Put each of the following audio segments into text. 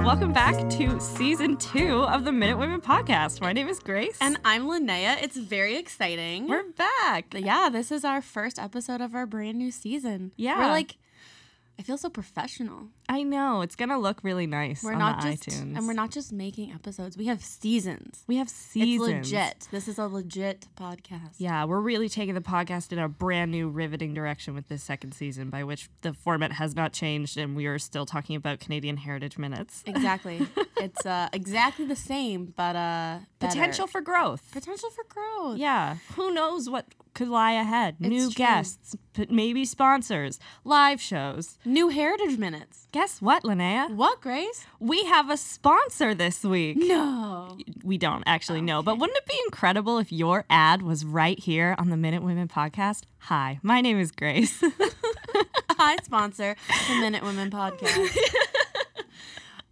Welcome back to Season 2 of the Minute Women Podcast. My name is Grace. And I'm Linnea. It's very exciting. We're back. Yeah, this is our first episode of our brand new season. Yeah. We're like, I feel so professional. I know. It's going to look really nice on iTunes. And we're not just making episodes. We have seasons. It's legit. This is a legit podcast. Yeah, we're really taking the podcast in a brand new riveting direction with this second season, by which the format has not changed and we are still talking about Canadian Heritage Minutes. Exactly. It's exactly the same, but better. Potential for growth. Yeah. Who knows what could lie ahead? New guests, maybe sponsors, live shows. New Heritage Minutes. Guess what, Linnea? What, Grace? We have a sponsor this week. No. We don't actually know, okay. But wouldn't it be incredible if your ad was right here on the Minute Women Podcast? Hi, my name is Grace. Hi, sponsor, the Minute Women Podcast.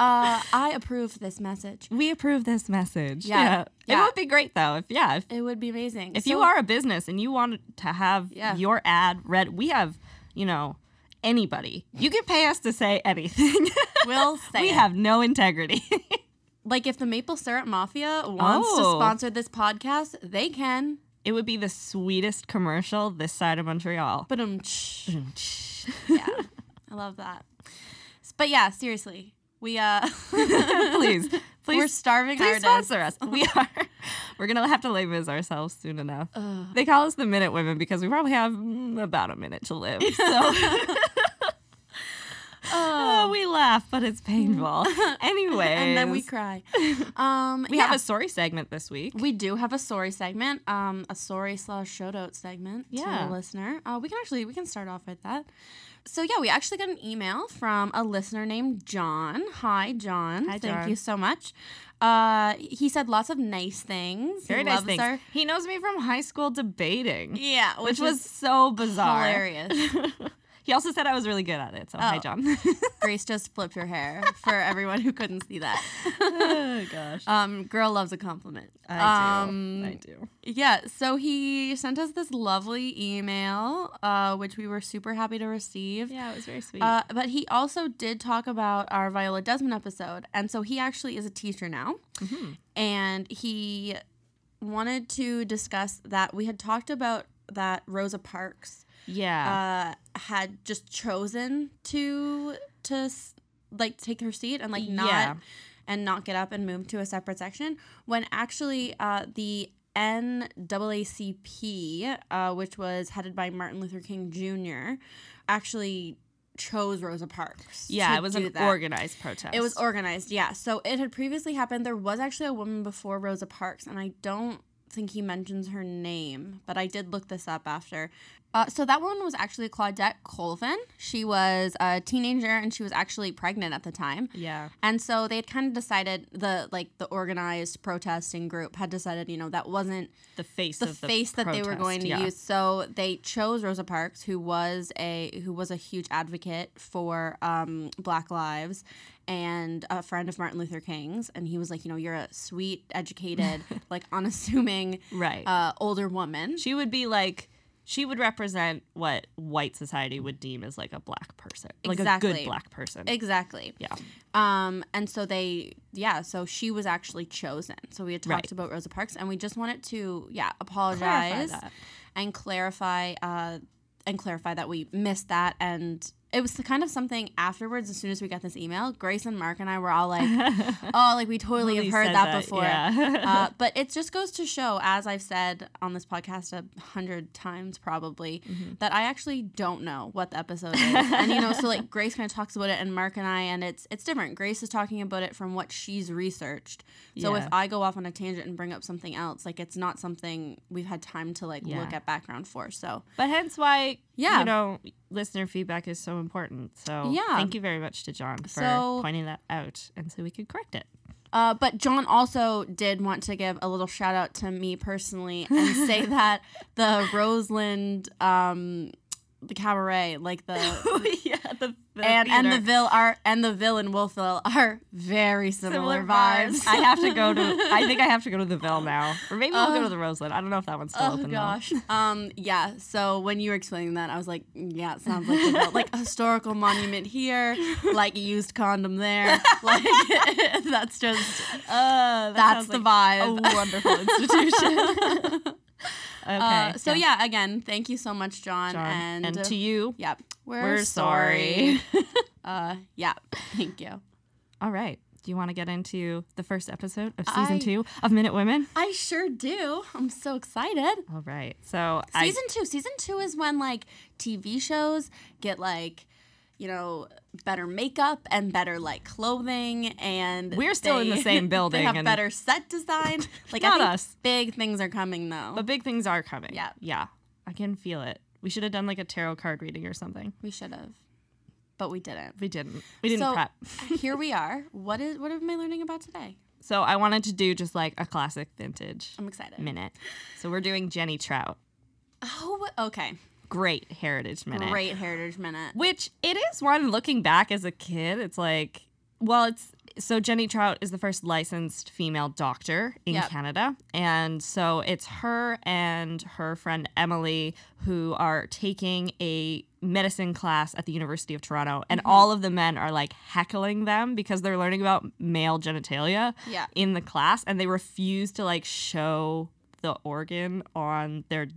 I approve this message. We approve this message. Yeah. It would be great, though. If it would be amazing. If you are a business and you want to have your ad read, we have, anybody. You can pay us to say anything. We'll say We have no integrity. Like, if the Maple Syrup Mafia wants to sponsor this podcast, they can. It would be the sweetest commercial this side of Montreal. Ba-dum-tsh. Yeah. I love that. But, yeah, seriously. We please, we're starving artists. Please sponsor us. We're gonna have to label ourselves soon enough. They call us the Minute Women because we probably have about a minute to live. So we laugh, but it's painful. Anyway, and then we cry. We have a sorry segment this week. We do have a sorry segment, a sorry/shoutout segment to the listener. We can start off with that. So, we actually got an email from a listener named John. Hi, John. Thank you so much. He said lots of nice things. Very nice things. He knows me from high school debating. Yeah. Which was so bizarre. Hilarious. He also said I was really good at it. So, hi, John. Grace just flipped her hair for everyone who couldn't see that. Oh, gosh. Girl loves a compliment. I do. Yeah. So he sent us this lovely email, which we were super happy to receive. Yeah, it was very sweet. But he also did talk about our Viola Desmond episode. And so he actually is a teacher now. Mm-hmm. And he wanted to discuss that. We had talked about that Rosa Parks. Yeah, had just chosen to like take her seat and not get up and move to a separate section when actually the NAACP, which was headed by Martin Luther King Jr., actually chose Rosa Parks. Yeah, it was organized protest. It was organized. Yeah, so it had previously happened. There was actually a woman before Rosa Parks, and I don't think he mentions her name, but I did look this up after. So that one was actually Claudette Colvin. She was a teenager and she was actually pregnant at the time. Yeah. And so they had kind of decided the organized protesting group had decided, that wasn't the face that they were going to use. So they chose Rosa Parks, who was a huge advocate for Black lives and a friend of Martin Luther King's. And he was like, you're a sweet, educated, unassuming older woman. She would be like... She would represent what white society would deem as a Black person. Exactly. Like a good Black person. Exactly. Yeah. And so so she was actually chosen. So we had talked about Rosa Parks, and we just wanted to, apologize and clarify that we missed that. And it was kind of something afterwards, as soon as we got this email, Grace and Mark and I were all like, we totally have heard that before. Yeah. But it just goes to show, as I've said on this podcast 100 times probably, that I actually don't know what the episode is. And, Grace kind of talks about it and Mark and I, and it's different. Grace is talking about it from what she's researched. So if I go off on a tangent and bring up something else, it's not something we've had time to, look at background for. So, but hence why... Yeah. Listener feedback is so important. So thank you very much to John for pointing that out and so we could correct it. But John also did want to give a little shout out to me personally and say that the Roseland... the cabaret, the and the Ville are and the Ville and Wolfville are very similar vibes. I think I have to go to the Ville now, or maybe I'll go to the Roseland. I don't know if that one's still open. Oh gosh. Yeah. So when you were explaining that, I was like, yeah, it sounds like the Ville. Like a historical monument here, like a used condom there. Like that's just that's the vibe. A wonderful institution. Okay. So yeah, again, thank you so much, John. And to you. Yep. Yeah, we're sorry. Yeah. Thank you. All right. Do you want to get into the first episode of season 2 of Minute Women? I sure do. I'm so excited. All right. So season two is when like TV shows get like, you know, better makeup and better like clothing, and we're still in the same building. They have and better set design. Like not I think us. Big things are coming though. But big things are coming. Yeah, yeah. I can feel it. We should have done like a tarot card reading or something. We should have, but we didn't. We didn't prep. Here we are. What am I learning about today? So I wanted to do just like a classic vintage. I'm excited. Minute. So we're doing Jennie Trout. Oh, okay. Great Heritage Minute. Which it is one, looking back as a kid, it's like, well, it's, so Jennie Trout is the first licensed female doctor in Canada. And so it's her and her friend Emily who are taking a medicine class at the University of Toronto. And all of the men are like heckling them because they're learning about male genitalia in the class. And they refuse to like show the organ on their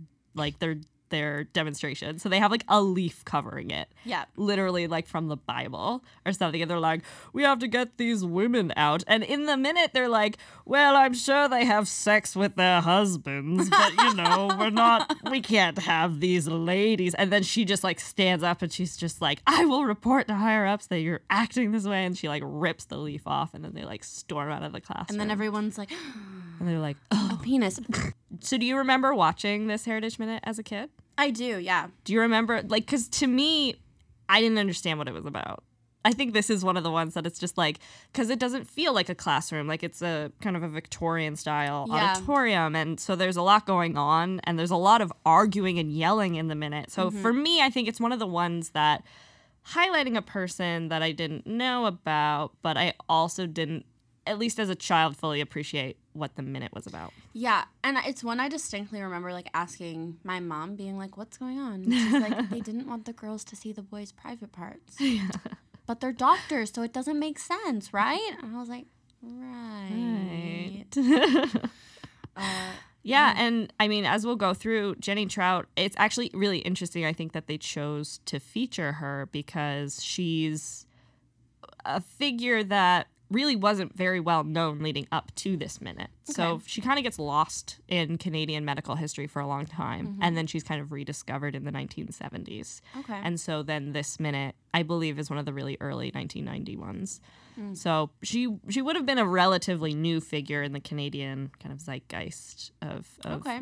demonstration. So they have like a leaf covering it. Yeah. Literally like from the Bible or something. And they're like, we have to get these women out. And in the minute they're like, well, I'm sure they have sex with their husbands, but you know, we can't have these ladies. And then she just like stands up and she's just like, I will report to higher ups that you're acting this way. And she like rips the leaf off and then they like storm out of the classroom. And then everyone's like, and they're like, oh, a penis. So do you remember watching this Heritage Minute as a kid? I do, yeah. Do you remember, like, because to me, I didn't understand what it was about. I think this is one of the ones that it's just like, because it doesn't feel like a classroom. Like, it's a kind of a Victorian-style auditorium, and so there's a lot going on, and there's a lot of arguing and yelling in the minute. So for me, I think it's one of the ones that highlighting a person that I didn't know about, but I also didn't, at least as a child, fully appreciate what the minute was about. Yeah, and it's one I distinctly remember, like, asking my mom, being like, what's going on? And she's like, they didn't want the girls to see the boys' private parts. Yeah. But they're doctors, so it doesn't make sense, right? And I was like, right. Yeah, and, I mean, as we'll go through, Jennie Trout, it's actually really interesting, I think, that they chose to feature her because she's a figure that really wasn't very well known leading up to this minute. Okay. So she kind of gets lost in Canadian medical history for a long time. And then she's kind of rediscovered in the 1970s. Okay. And so then this minute, I believe, is one of the really early 1990 ones. So she would have been a relatively new figure in the Canadian kind of zeitgeist of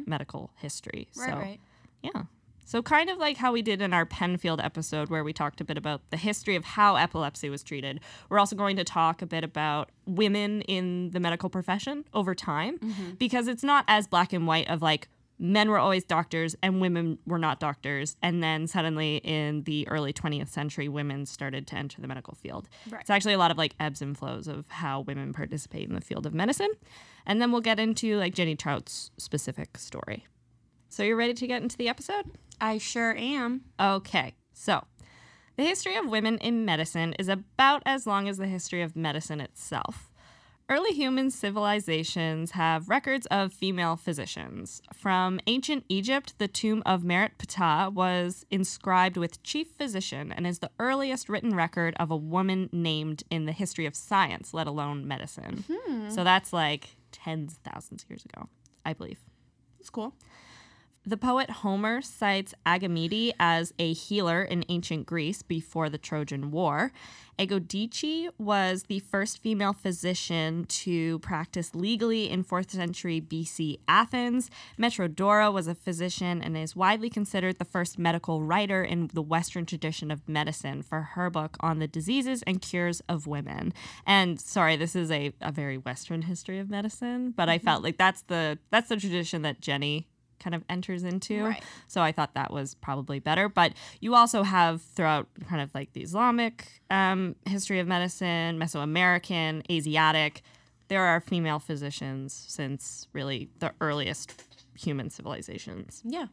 medical history. Right. Yeah. So kind of like how we did in our Penfield episode where we talked a bit about the history of how epilepsy was treated, we're also going to talk a bit about women in the medical profession over time because it's not as black and white of like men were always doctors and women were not doctors. And then suddenly in the early 20th century, women started to enter the medical field. Right. It's actually a lot of like ebbs and flows of how women participate in the field of medicine. And then we'll get into like Jennie Trout's specific story. So you're ready to get into the episode? I sure am. Okay. So the history of women in medicine is about as long as the history of medicine itself. Early human civilizations have records of female physicians. From ancient Egypt, the tomb of Merit Ptah was inscribed with chief physician and is the earliest written record of a woman named in the history of science, let alone medicine. So that's like tens of thousands of years ago, I believe. That's cool. The poet Homer cites Agamede as a healer in ancient Greece before the Trojan War. Agnodice was the first female physician to practice legally in 4th century BC Athens. Metrodora was a physician and is widely considered the first medical writer in the Western tradition of medicine for her book on the diseases and cures of women. And sorry, this is a very Western history of medicine, but I felt like that's the tradition that Jennie kind of enters into. Right. So I thought that was probably better. But you also have throughout kind of like the Islamic history of medicine, Mesoamerican, Asiatic, there are female physicians since really the earliest human civilizations. Yeah.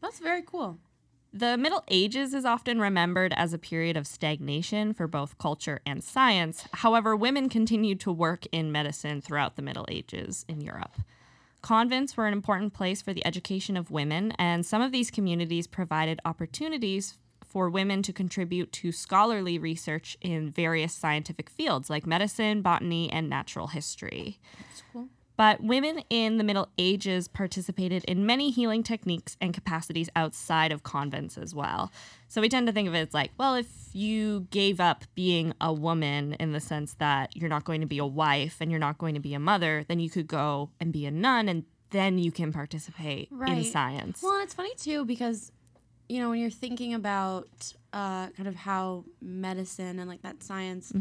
That's very cool. The Middle Ages is often remembered as a period of stagnation for both culture and science. However, women continued to work in medicine throughout the Middle Ages in Europe. Convents were an important place for the education of women, and some of these communities provided opportunities for women to contribute to scholarly research in various scientific fields like medicine, botany, and natural history. That's cool. But women in the Middle Ages participated in many healing techniques and capacities outside of convents as well. So we tend to think of it as like, well, if you gave up being a woman in the sense that you're not going to be a wife and you're not going to be a mother, then you could go and be a nun and then you can participate in science. Well, and it's funny, too, because, you know, when you're thinking about kind of how medicine and like that science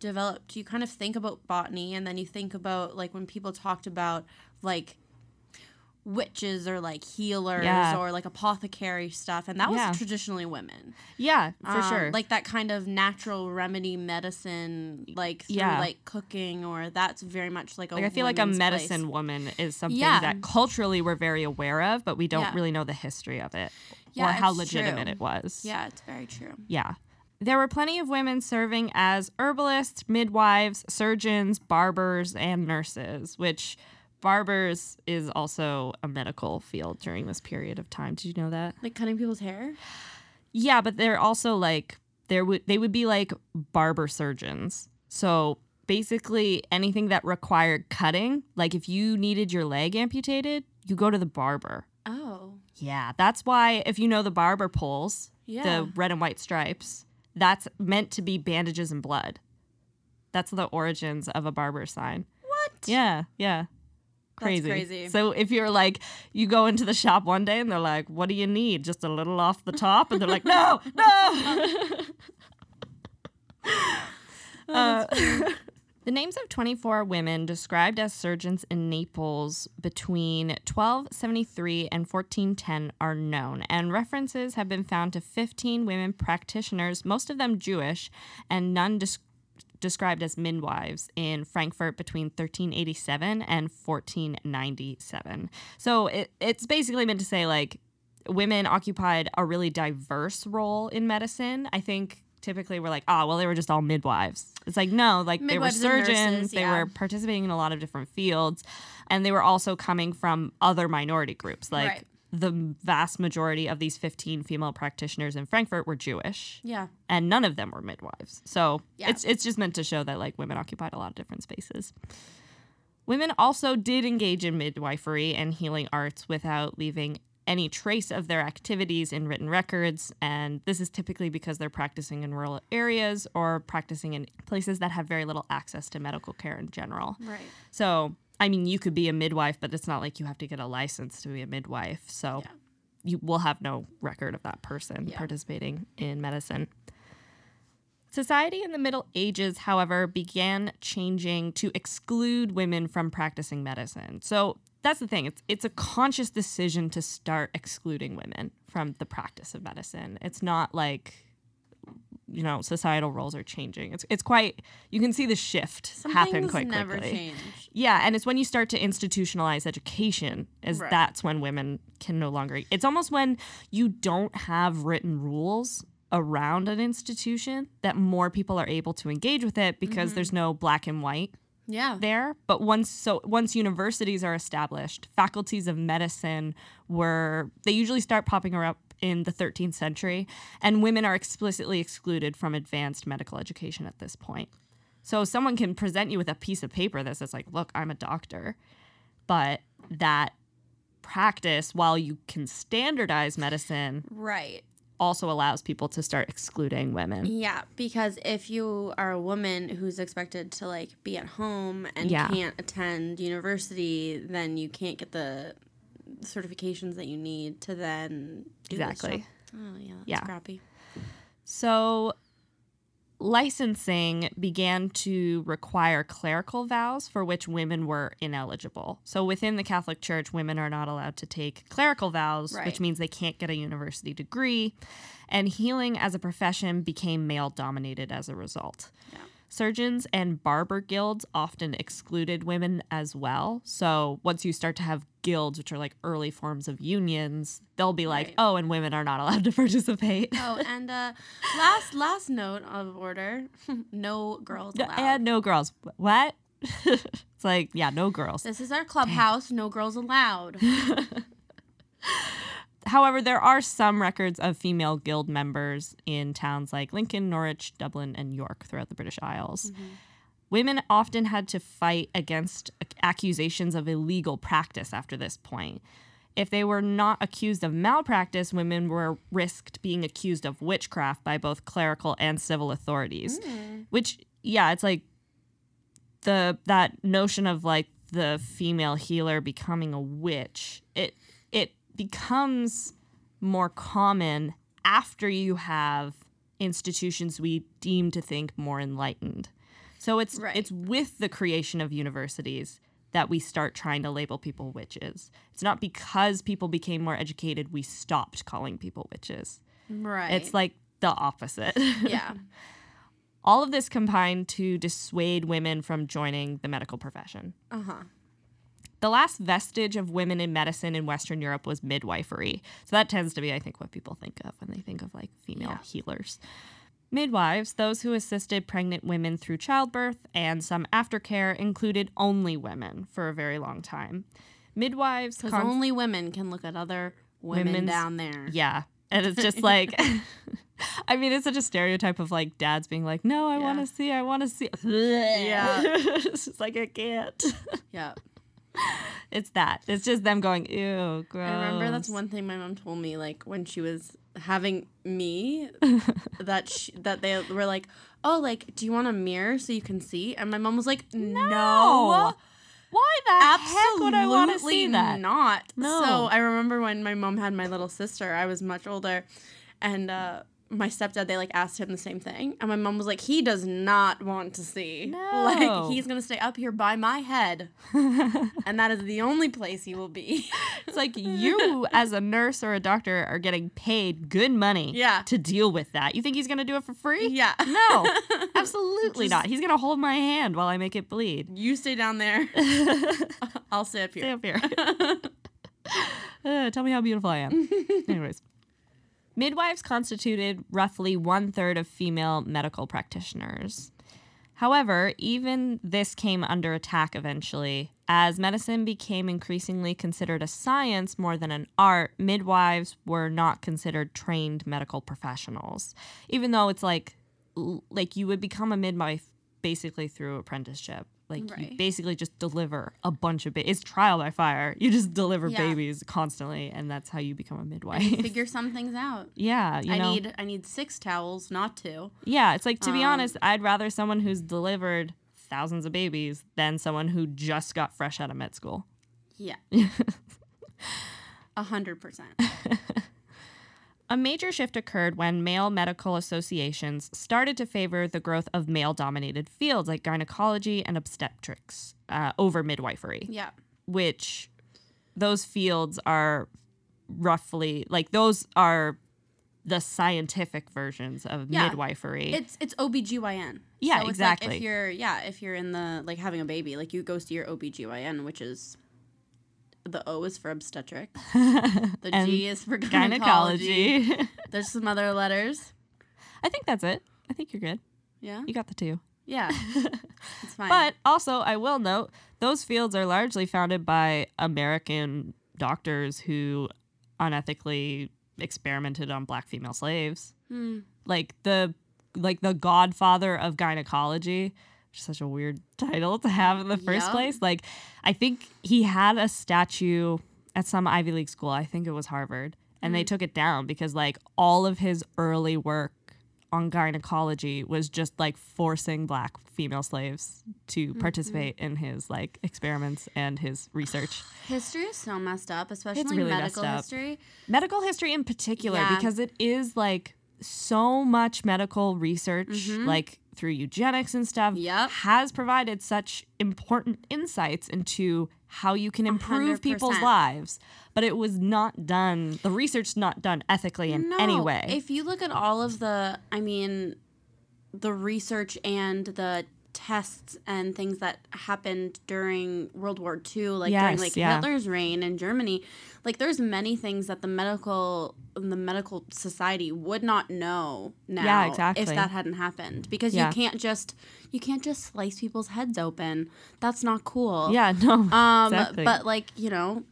developed, you kind of think about botany, and then you think about like when people talked about like witches or like healers or like apothecary stuff, and that was traditionally women. Yeah, for sure. Like that kind of natural remedy medicine, like through like cooking, or that's very much like a woman's place. Like I feel like a medicine woman is something that culturally we're very aware of, but we don't really know the history of it. Yeah, or how legitimate it was. Yeah, it's very true. Yeah. There were plenty of women serving as herbalists, midwives, surgeons, barbers, and nurses, which barbers is also a medical field during this period of time. Did you know that? Like cutting people's hair? Yeah, but they're also like, they would be like barber surgeons. So basically anything that required cutting, like if you needed your leg amputated, you go to the barber. Oh. Yeah, that's why if you know the barber poles, the red and white stripes, that's meant to be bandages and blood. That's the origins of a barber sign. What? Yeah. Crazy. That's crazy. So if you're like, you go into the shop one day and they're like, what do you need? Just a little off the top? And they're like, no. The names of 24 women described as surgeons in Naples between 1273 and 1410 are known, and references have been found to 15 women practitioners, most of them Jewish, and none described as midwives in Frankfurt between 1387 and 1497. So it's basically meant to say, like, women occupied a really diverse role in medicine. I think typically we're like, they were just all midwives. It's like, no, like midwives, they were surgeons, nurses, they were participating in a lot of different fields, and they were also coming from other minority groups. Like the vast majority of these 15 female practitioners in Frankfurt were Jewish. Yeah. And none of them were midwives. So it's just meant to show that like women occupied a lot of different spaces. Women also did engage in midwifery and healing arts without leaving any trace of their activities in written records, and this is typically because they're practicing in rural areas or practicing in places that have very little access to medical care in general. Right. So, I mean, you could be a midwife, but it's not like you have to get a license to be a midwife. So you will have no record of that person participating in medicine. Society in the Middle Ages, however, began changing to exclude women from practicing medicine. So that's the thing. It's a conscious decision to start excluding women from the practice of medicine. It's not like, you know, societal roles are changing. It's quite, you can see the shift happen quite quickly. Some things never change. Yeah, and it's when you start to institutionalize education that's when women can no longer. It's almost when you don't have written rules around an institution that more people are able to engage with it because there's no black and white. Yeah. There. But once universities are established, faculties of medicine they usually start popping up in the 13th century, and women are explicitly excluded from advanced medical education at this point. So someone can present you with a piece of paper that says like, look, I'm a doctor, but that practice, while you can standardize medicine, also allows people to start excluding women. Yeah, because if you are a woman who's expected to like be at home and can't attend university, then you can't get the certifications that you need to then do this job. Oh yeah, that's crappy. So licensing began to require clerical vows for which women were ineligible. So within the Catholic Church, women are not allowed to take clerical vows, right, which means they can't get a university degree. And healing as a profession became male-dominated as a result. Yeah. Surgeons and barber guilds often excluded women as well. So once you start to have guilds, which are like early forms of unions, they'll be like, right, oh, and women are not allowed to participate. Oh, and last note of order, no girls allowed. And no girls. What? It's like, yeah, no girls. This is our clubhouse. No girls allowed. However, there are some records of female guild members in towns like Lincoln, Norwich, Dublin, and York throughout the British Isles. Mm-hmm. Women often had to fight against accusations of illegal practice after this point. If they were not accused of malpractice, women were risked being accused of witchcraft by both clerical and civil authorities. Mm. Which, yeah, it's like that notion of like the female healer becoming a witch. It becomes more common after you have institutions we deem to think more enlightened. So it's right, it's with the creation of universities that we start trying to label people witches. It's not because people became more educated we stopped calling people witches. Right. It's like the opposite. Yeah. All of this combined to dissuade women from joining the medical profession. Uh-huh. The last vestige of women in medicine in Western Europe was midwifery. So that tends to be, I think, what people think of when they think of, like, female healers. Midwives, those who assisted pregnant women through childbirth and some aftercare, included only women for a very long time. Midwives... because only women can look at other women down there. Yeah. And it's just like... I mean, it's such a stereotype of, like, dads being like, no, I want to see. Yeah. It's just like, I can't. Yeah. It's that. It's just them going, ew, gross. I remember that's one thing my mom told me, like, when she was having me, that they were like, oh, like, do you want a mirror so you can see? And my mom was like, no. Why the heck would I want to see that? Not. No. So I remember when my mom had my little sister, I was much older, and my stepdad, they, like, asked him the same thing. And my mom was like, he does not want to see. No. Like, he's going to stay up here by my head. And that is the only place he will be. It's like, you, as a nurse or a doctor, are getting paid good money to deal with that. You think he's going to do it for free? Yeah. No, absolutely not. He's going to hold my hand while I make it bleed. You stay down there. I'll stay up here. Tell me how beautiful I am. Anyways. Midwives constituted roughly one-third of female medical practitioners. However, even this came under attack eventually. As medicine became increasingly considered a science more than an art, midwives were not considered trained medical professionals. Even though it's like you would become a midwife basically through apprenticeship. Like, right, you basically just deliver a bunch of babies. It's trial by fire. You just deliver babies constantly, and that's how you become a midwife. And figure some things out. Yeah, you know. I need 6 towels, not 2. Yeah, it's like, to be honest, I'd rather someone who's delivered thousands of babies than someone who just got fresh out of med school. Yeah. 100%. A major shift occurred when male medical associations started to favor the growth of male-dominated fields like gynecology and obstetrics over midwifery. Yeah. Which those fields are roughly, like, those are the scientific versions of midwifery. It's OBGYN. Yeah, so exactly. It's like if you're in the, like, having a baby, like, you go to your OBGYN, which is... the O is for obstetric. The G is for gynecology. There's some other letters. I think that's it. I think you're good. Yeah? You got the 2. Yeah. It's fine. But also, I will note, those fields are largely founded by American doctors who unethically experimented on black female slaves. Hmm. Like the godfather of gynecology. Such a weird title to have in the first place. Like, I think he had a statue at some Ivy League school. I think it was Harvard. And they took it down because, like, all of his early work on gynecology was just, like, forcing black female slaves to participate in his, like, experiments and his research. History is so messed up, especially really medical history. Medical history in particular, because it is, like, so much medical research, like through eugenics and stuff, has provided such important insights into how you can improve 100%. People's lives. But it was not done, the research's not done ethically in any way. If you look at all of the, I mean, the research and the tests and things that happened during World War II, like during like Hitler's reign in Germany, like there's many things that the medical society would not know now if that hadn't happened, because you can't just slice people's heads open. That's not cool. Exactly. But like, you know,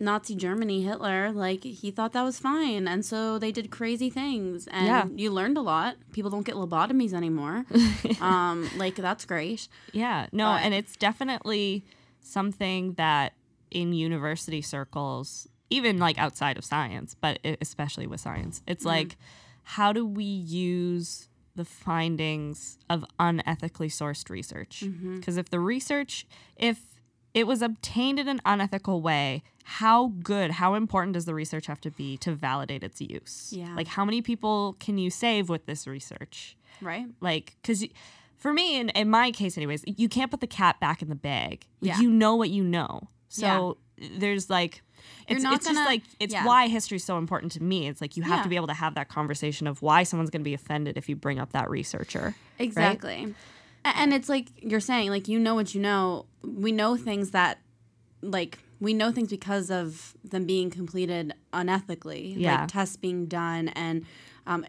Nazi Germany, Hitler, like, he thought that was fine, and so they did crazy things, and you learned a lot. People don't get lobotomies anymore. Like, that's great. But, and it's definitely something that in university circles, even, like, outside of science, but especially with science, it's like, how do we use the findings of unethically sourced research? Because if the research, if it was obtained in an unethical way, how good, how important does the research have to be to validate its use? Like, how many people can you save with this research? Right. Like, because for me, in my case anyways, you can't put the cat back in the bag. Like, you know what you know. So there's, like, it's why history is so important to me. It's like, you have to be able to have that conversation of why someone's going to be offended if you bring up that researcher. Exactly. Right? And it's like you're saying, like, you know what you know. We know things that, like, we know things because of them being completed unethically. Like, tests being done and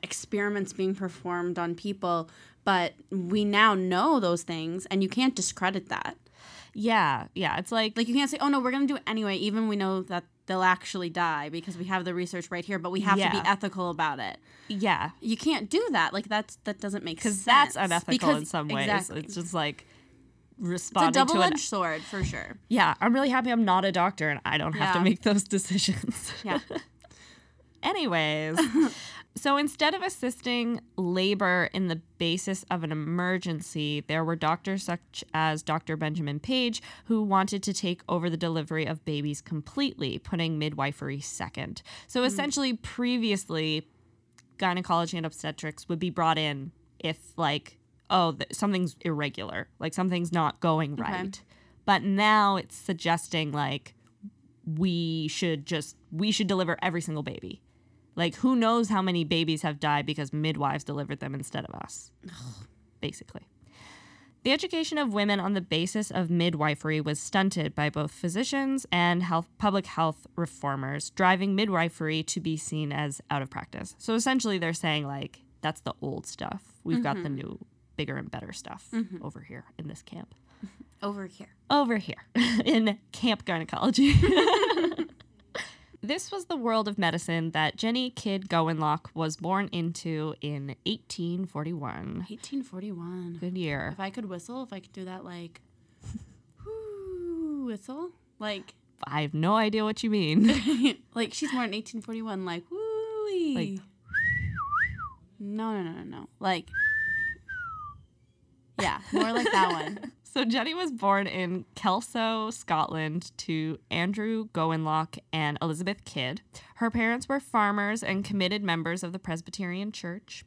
experiments being performed on people. But we now know those things, and you can't discredit that. It's like... Like, you can't say, oh, no, we're going to do it anyway, even we know that they'll actually die because we have the research right here, but we have to be ethical about it. You can't do that. Like, that doesn't make sense. Because that's unethical in some ways. Exactly. It's just, like... Responding to a double-edged sword, for sure. I'm really happy I'm not a doctor and I don't have to make those decisions. Anyways, so instead of assisting labor in the basis of an emergency, there were doctors such as Dr. Benjamin Page who wanted to take over the delivery of babies completely, putting midwifery second. So essentially, previously, gynecology and obstetrics would be brought in if, like, something's irregular, like something's not going right. But now it's suggesting, like, we should deliver every single baby. Like, who knows how many babies have died because midwives delivered them instead of us, basically. The education of women on the basis of midwifery was stunted by both physicians and public health reformers, driving midwifery to be seen as out of practice. So essentially they're saying, like, that's the old stuff. We've got the new, bigger and better stuff over here in this camp. Over here. In camp gynecology. This was the world of medicine that Jennie Kidd Gowanlock was born into in 1841. 1841. Good year. If I could whistle, if I could do that, like, whoo, whistle. Like. I have no idea what you mean. Like, she's born in 1841, like, whoo-wee. Like. No. Like, yeah, more like that one. So Jennie was born in Kelso, Scotland, to Andrew Gowanlock and Elizabeth Kidd. Her parents were farmers and committed members of the Presbyterian Church.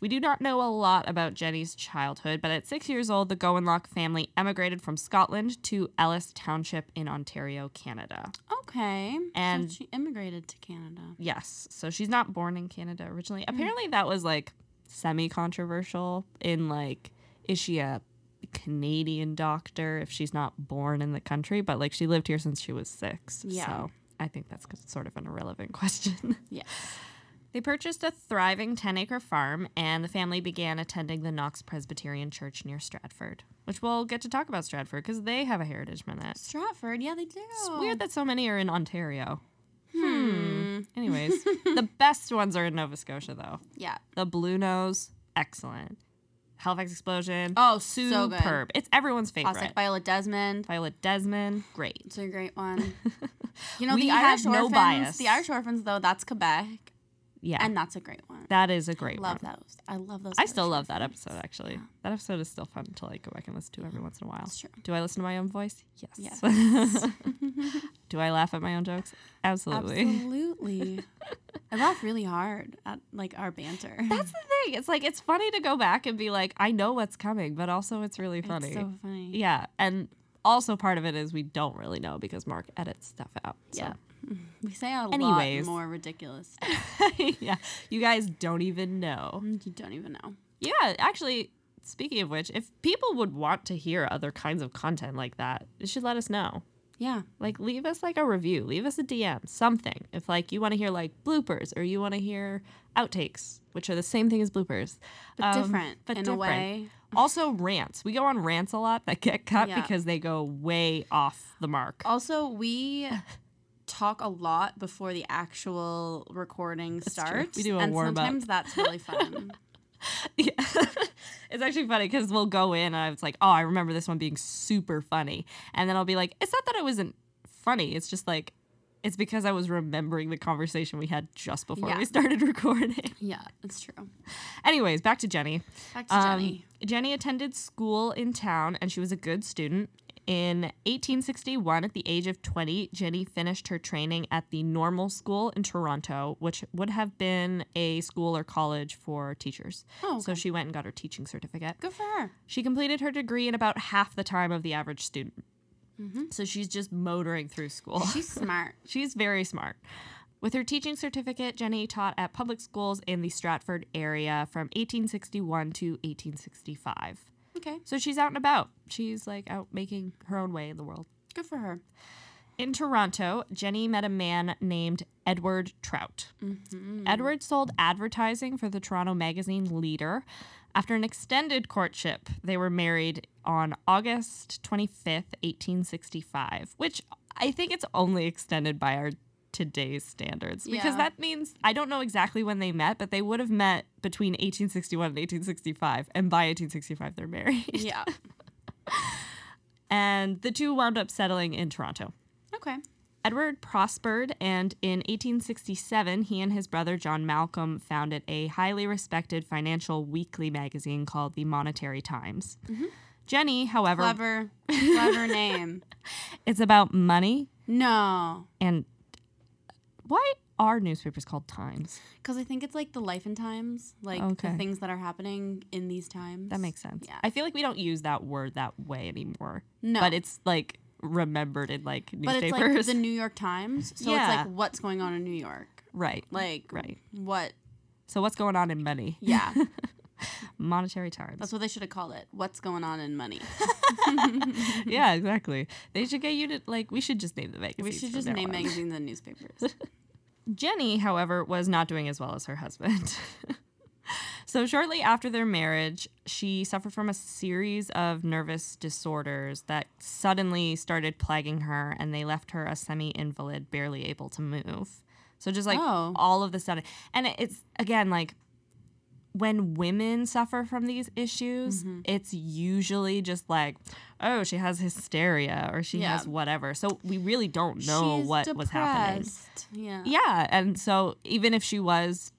We do not know a lot about Jennie's childhood, but at 6 years old, the Gowanlock family emigrated from Scotland to Ellis Township in Ontario, Canada. Okay. And so she immigrated to Canada. Yes. So she's not born in Canada originally. Apparently that was, like, semi-controversial in, like, is she a Canadian doctor if she's not born in the country? But, like, she lived here since she was six. Yeah. So I think that's sort of an irrelevant question. Yes. They purchased a thriving 10-acre farm, and the family began attending the Knox Presbyterian Church near Stratford, which we'll get to talk about Stratford, because they have a Heritage Minute. Stratford, yeah, they do. It's weird that so many are in Ontario. Anyways, the best ones are in Nova Scotia, though. Yeah. The Blue Nose, excellent. Halifax Explosion. Oh, superb. So good. It's everyone's favorite. Classic Viola Desmond. Great. It's a great one. You know, the Irish Orphans. No bias. The Irish Orphans, though, that's Quebec. Yeah. And that's a great one. That is a great one. Love those. I love those. I still love that episode, actually. Yeah. That episode is still fun to, like, go back and listen to every once in a while. It's true. Do I listen to my own voice? Yes. Do I laugh at my own jokes? Absolutely. I laugh really hard at, like, our banter. That's the thing. It's, like, it's funny to go back and be like, I know what's coming, but also it's really funny. It's so funny. Yeah. And also part of it is we don't really know because Mark edits stuff out. So. Yeah. We say a lot more ridiculous stuff. Yeah. You guys don't even know. You don't even know. Yeah. Actually, speaking of which, if people would want to hear other kinds of content like that, they should let us know. Yeah. Like, leave us, like, a review. Leave us a DM. Something. If, like, you want to hear, like, bloopers or you want to hear outtakes, which are the same thing as bloopers. But different. But in different. A way. Also, rants. We go on rants a lot that get cut because they go way off the mark. Also, we talk a lot before the actual recording starts. We do a warm-up. And sometimes that's really fun. Yeah. It's actually funny because we'll go in and I was like, oh, I remember this one being super funny. And then I'll be like, it's not that it wasn't funny. It's just like, it's because I was remembering the conversation we had just before we started recording. Yeah, that's true. Anyways, back to Jennie. Back to Jennie. Jennie attended school in town and she was a good student. In 1861, at the age of 20, Jennie finished her training at the Normal School in Toronto, which would have been a school or college for teachers. Oh, okay. So she went and got her teaching certificate. Good for her. She completed her degree in about half the time of the average student. Mm-hmm. So she's just motoring through school. She's smart. She's very smart. With her teaching certificate, Jennie taught at public schools in the Stratford area from 1861 to 1865. Okay. So she's out and about. She's, like, out making her own way in the world. Good for her. In Toronto, Jennie met a man named Edward Trout. Mm-hmm. Edward sold advertising for the Toronto magazine Leader. After an extended courtship, they were married on August 25th, 1865, which I think it's only extended by our today's standards because that means I don't know exactly when they met, but they would have met between 1861 and 1865, and by 1865 they're married. Yeah. And the two wound up settling in Toronto. Okay. Edward prospered, and in 1867 he and his brother John Malcolm founded a highly respected financial weekly magazine called The Monetary Times. Mm-hmm. Jennie, however, clever name. It's about money. No. And why are newspapers called Times? Because I think it's like the life and times, like the things that are happening in these times. That makes sense. Yeah. I feel like we don't use that word that way anymore. No. But it's like remembered in like newspapers. But it's like the New York Times. So it's like what's going on in New York. Right. Like what? So what's going on in money? Yeah. Monetary Times. That's what they should have called it. What's going on in money? Yeah, exactly. They should get you to, like, we should just name the magazines. We should just name magazines and newspapers. Jennie, however, was not doing as well as her husband. So shortly after their marriage, she suffered from a series of nervous disorders that suddenly started plaguing her, and they left her a semi-invalid, barely able to move. So just like all of the sudden. And it's, again, like, when women suffer from these issues, it's usually just like, oh, she has hysteria or she has whatever. So we really don't know was happening. Yeah. Yeah. And so even if she was,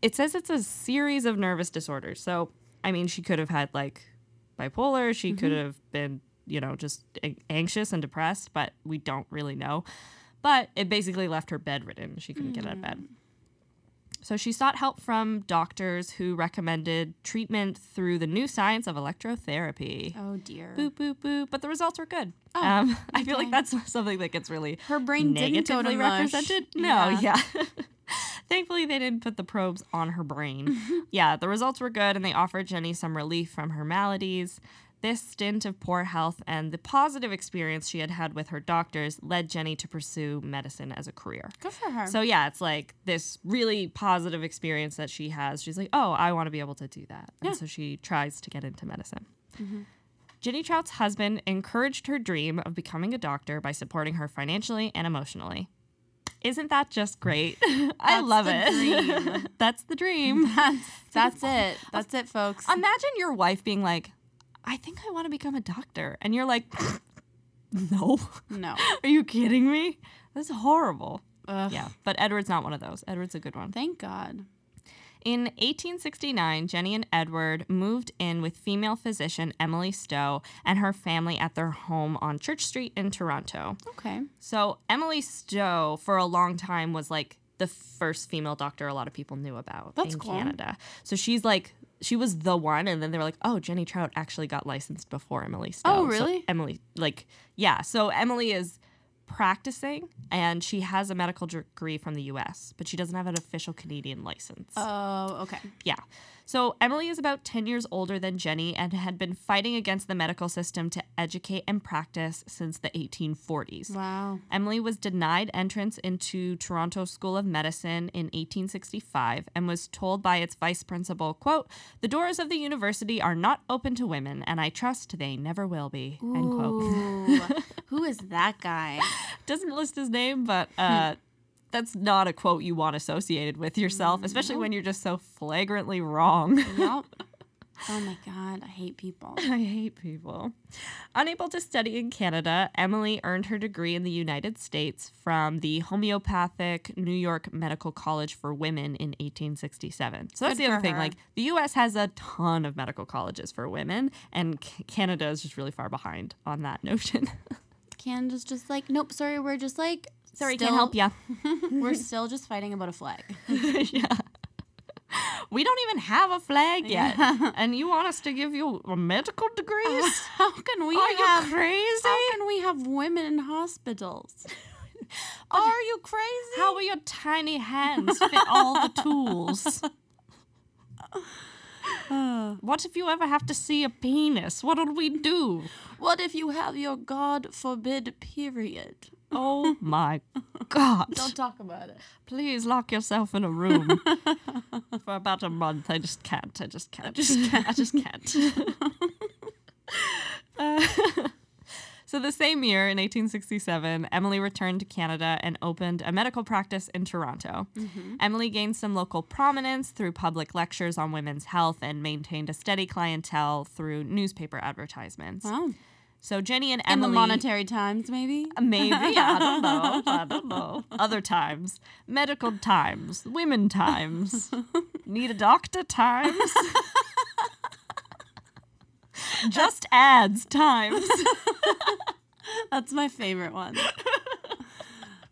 it says it's a series of nervous disorders. So, I mean, she could have had like bipolar. She could have been, you know, just anxious and depressed, but we don't really know. But it basically left her bedridden. She couldn't get out of bed. So she sought help from doctors who recommended treatment through the new science of electrotherapy. Oh, dear. Boop, boop, boop. But the results were good. Oh, okay. I feel like that's something that gets really her brain negatively didn't go to represented. Mush. No, yeah. Thankfully, they didn't put the probes on her brain. Yeah, the results were good, and they offered Jennie some relief from her maladies. This stint of poor health and the positive experience she had had with her doctors led Jennie to pursue medicine as a career. Good for her. So, yeah, it's like this really positive experience that she has. She's like, oh, I want to be able to do that. Yeah. And so she tries to get into medicine. Mm-hmm. Jennie Trout's husband encouraged her dream of becoming a doctor by supporting her financially and emotionally. Isn't that just great? I love it. That's the dream. That's it. That's it, folks. Imagine your wife being like, I think I want to become a doctor. And you're like, no. No. Are you kidding me? That's horrible. Ugh. Yeah. But Edward's not one of those. Edward's a good one. Thank God. In 1869, Jennie and Edward moved in with female physician Emily Stowe and her family at their home on Church Street in Toronto. Okay. So Emily Stowe, for a long time, was like the first female doctor a lot of people knew about in Canada. So she's like, she was the one, and then they were like, oh, Jennie Trout actually got licensed before Emily Stowe. Oh, really? So Emily, like, yeah. So Emily is practicing, and she has a medical degree from the U.S., but she doesn't have an official Canadian license. Oh, okay. Yeah. So Emily is about 10 years older than Jennie and had been fighting against the medical system to educate and practice since the 1840s. Wow. Emily was denied entrance into Toronto School of Medicine in 1865 and was told by its vice principal, quote, "The doors of the university are not open to women, and I trust they never will be," end quote. Who is that guy? Doesn't list his name, but... that's not a quote you want associated with yourself, especially when you're just so flagrantly wrong. Yep. Oh, my God. I hate people. I hate people. Unable to study in Canada, Emily earned her degree in the United States from the homeopathic New York Medical College for Women in 1867. So that's the other thing. Like, the U.S. has a ton of medical colleges for women, and Canada is just really far behind on that notion. Canada's just like, nope, sorry, we're just like... Sorry, can't help ya. We're still just fighting about a flag. Yeah. We don't even have a flag yet. Yeah. And you want us to give you medical degrees? How can we Are you crazy? How can we have women in hospitals? Are you crazy? How will your tiny hands fit all the tools? What if you ever have to see a penis? What'll we do? What if you have your God forbid period? Oh, my God. Don't talk about it. Please lock yourself in a room for about a month. I just can't. I just can't. So the same year, in 1867, Emily returned to Canada and opened a medical practice in Toronto. Mm-hmm. Emily gained some local prominence through public lectures on women's health and maintained a steady clientele through newspaper advertisements. Wow. So Jennie and Emily... In the Monetary Times, maybe? Maybe. I don't know. Other times. Medical Times. Women Times. Need a doctor Times. Just ads Times. That's my favorite one.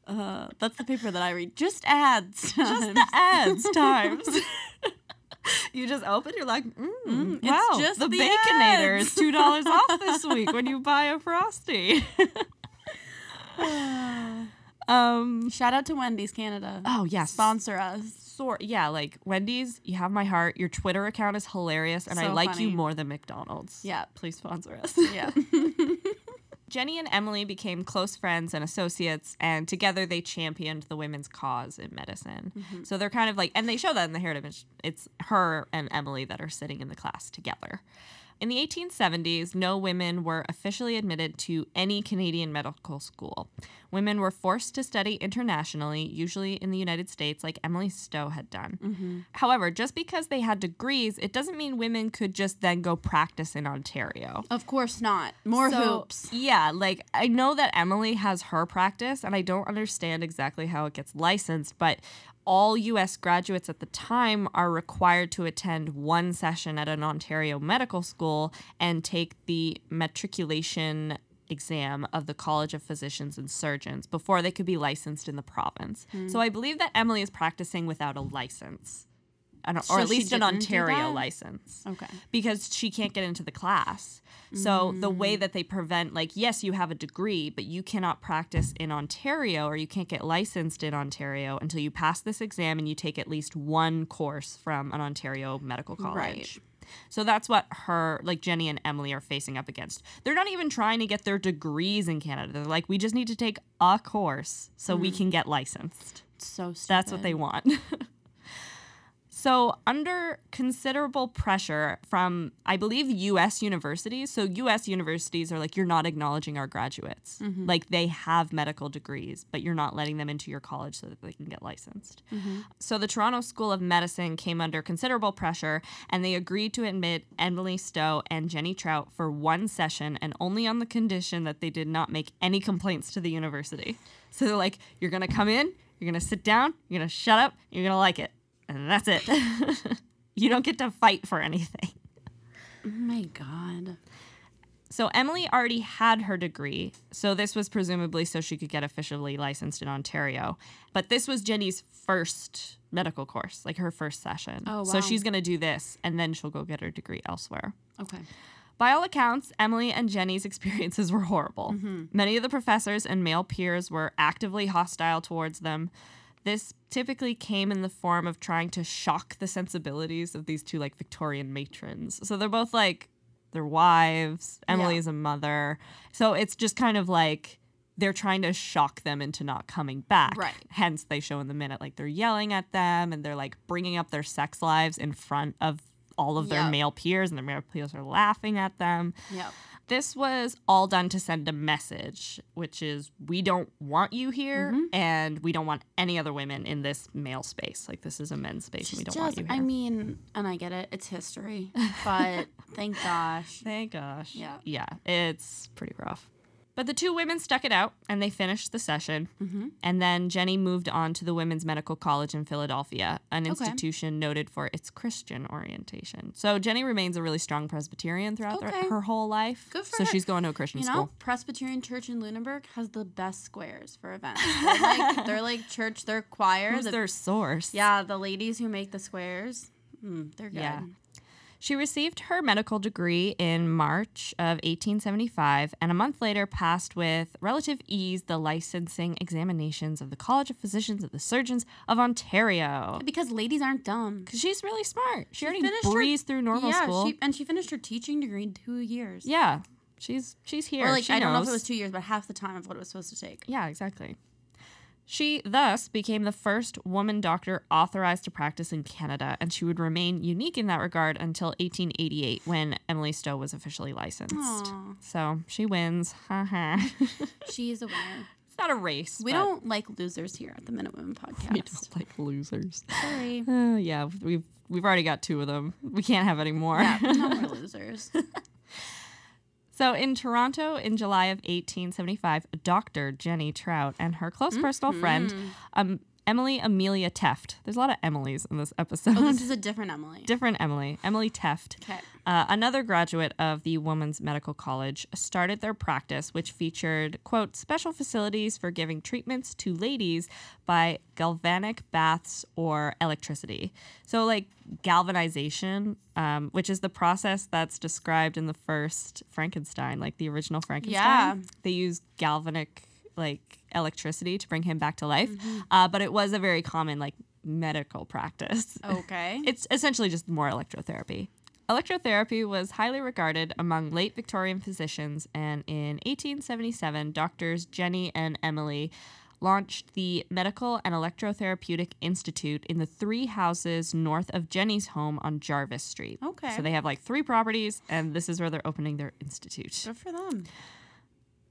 That's the paper that I read. Just ads Times. Just the ads Times. You just open, you're like, wow, it's just the Baconator ads. Is $2 off this week when you buy a Frosty. Shout out to Wendy's Canada. Oh, yeah. Sponsor us. Yeah, like, Wendy's, you have my heart. Your Twitter account is hilarious, and so I like funny. You more than McDonald's. Yeah. Please sponsor us. Yeah. Jennie and Emily became close friends and associates, and together they championed the women's cause in medicine. Mm-hmm. So they're kind of like, and they show that in the Heritage. It's her and Emily that are sitting in the class together. In the 1870s, no women were officially admitted to any Canadian medical school. Women were forced to study internationally, usually in the United States, like Emily Stowe had done. Mm-hmm. However, just because they had degrees, it doesn't mean women could just then go practice in Ontario. Of course not. More hoops. Yeah, like, I know that Emily has her practice, and I don't understand exactly how it gets licensed, but... all U.S. graduates at the time are required to attend one session at an Ontario medical school and take the matriculation exam of the College of Physicians and Surgeons before they could be licensed in the province. Mm. So I believe that Emily is practicing without a license, or at least an Ontario license. Okay. Because she can't get into the class. So the way that they prevent, like, yes, you have a degree, but you cannot practice in Ontario, or you can't get licensed in Ontario until you pass this exam and you take at least one course from an Ontario medical college. Right. So that's what Jennie and Emily are facing up against. They're not even trying to get their degrees in Canada. They're like, we just need to take a course so we can get licensed. It's so stupid. That's what they want. So under considerable pressure from, I believe, U.S. universities. So U.S. universities are like, you're not acknowledging our graduates. Mm-hmm. Like, they have medical degrees, but you're not letting them into your college so that they can get licensed. Mm-hmm. So the Toronto School of Medicine came under considerable pressure, and they agreed to admit Emily Stowe and Jennie Trout for one session, and only on the condition that they did not make any complaints to the university. So they're like, you're going to come in, you're going to sit down, you're going to shut up, you're going to like it. And that's it. You don't get to fight for anything. Oh, my God. So Emily already had her degree, so this was presumably so she could get officially licensed in Ontario. But this was Jennie's first medical course, like her first session. Oh, wow. So she's going to do this, and then she'll go get her degree elsewhere. Okay. By all accounts, Emily and Jennie's experiences were horrible. Mm-hmm. Many of the professors and male peers were actively hostile towards them. This typically came in the form of trying to shock the sensibilities of these two, like, Victorian matrons. So they're both, like, their wives. Emily is a mother. So it's just kind of like they're trying to shock them into not coming back. Right. Hence, they show in the minute, like, they're yelling at them and they're, like, bringing up their sex lives in front of all of their male peers, and their male peers are laughing at them. Yep. This was all done to send a message, which is, we don't want you here, and we don't want any other women in this male space. Like, this is a men's space, and we don't want you here. I mean, and I get it. It's history. But thank gosh. Thank gosh. Yeah. Yeah. It's pretty rough. But the two women stuck it out, and they finished the session. Mm-hmm. And then Jennie moved on to the Women's Medical College in Philadelphia, an institution noted for its Christian orientation. So Jennie remains a really strong Presbyterian throughout her whole life. Good for her. So she's going to a Christian school. You know, Presbyterian Church in Lunenburg has the best squares for events. They're like church, their choir. Who's their source? Yeah, the ladies who make the squares. They're good. Yeah. She received her medical degree in March of 1875, and a month later passed with relative ease the licensing examinations of the College of Physicians and the Surgeons of Ontario. Because ladies aren't dumb. Because she's really smart. She already breezed through normal school. And she finished her teaching degree in 2 years. Yeah. She's here. Or like, she knows. I don't know if it was 2 years, but half the time of what it was supposed to take. Yeah, exactly. She thus became the first woman doctor authorized to practice in Canada, and she would remain unique in that regard until 1888, when Emily Stowe was officially licensed. Aww. So she wins. She's a winner. It's not a race. We don't like losers here at the Minimum Podcast. We don't like losers. Sorry. Yeah, we've already got two of them. We can't have any more. Yeah, no more losers. So in Toronto, in July of 1875, Dr. Jennie Trout and her close personal friend, Emily Amelia Teft. There's a lot of Emilys in this episode. Oh, this is a different Emily. Different Emily. Emily Teft. Okay. Another graduate of the Women's Medical College, started their practice, which featured, quote, special facilities for giving treatments to ladies by galvanic baths or electricity. So, like, galvanization, which is the process that's described in the first Frankenstein, like the original Frankenstein. Yeah. They use galvanic, like, electricity to bring him back to life. But it was a very common, like, medical practice. Okay. It's essentially just more electrotherapy. Electrotherapy was highly regarded among late Victorian physicians, and in 1877, doctors Jennie and Emily launched the Medical and Electrotherapeutic Institute in the three houses north of Jennie's home on Jarvis Street. Okay. So they have, like, three properties, and this is where they're opening their institute. Good for them.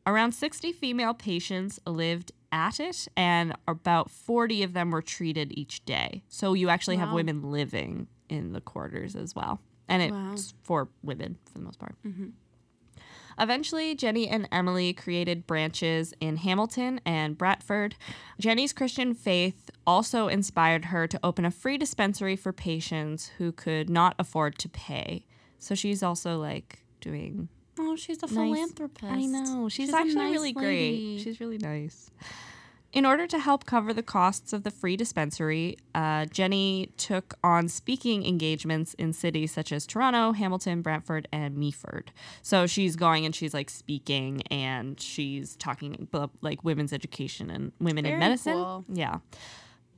Around 60 female patients lived at it, and about 40 of them were treated each day. So you actually have women living in the quarters as well. And it's for women, for the most part. Mm-hmm. Eventually, Jennie and Emily created branches in Hamilton and Bradford. Jennie's Christian faith also inspired her to open a free dispensary for patients who could not afford to pay. So she's also, like, doing... Oh, she's a philanthropist. I know. She's actually nice really lady. Great. She's really nice. In order to help cover the costs of the free dispensary, Jennie took on speaking engagements in cities such as Toronto, Hamilton, Brantford, and Meaford. So she's going and she's, like, speaking, and she's talking about, like, women's education and women in medicine. Cool. Yeah.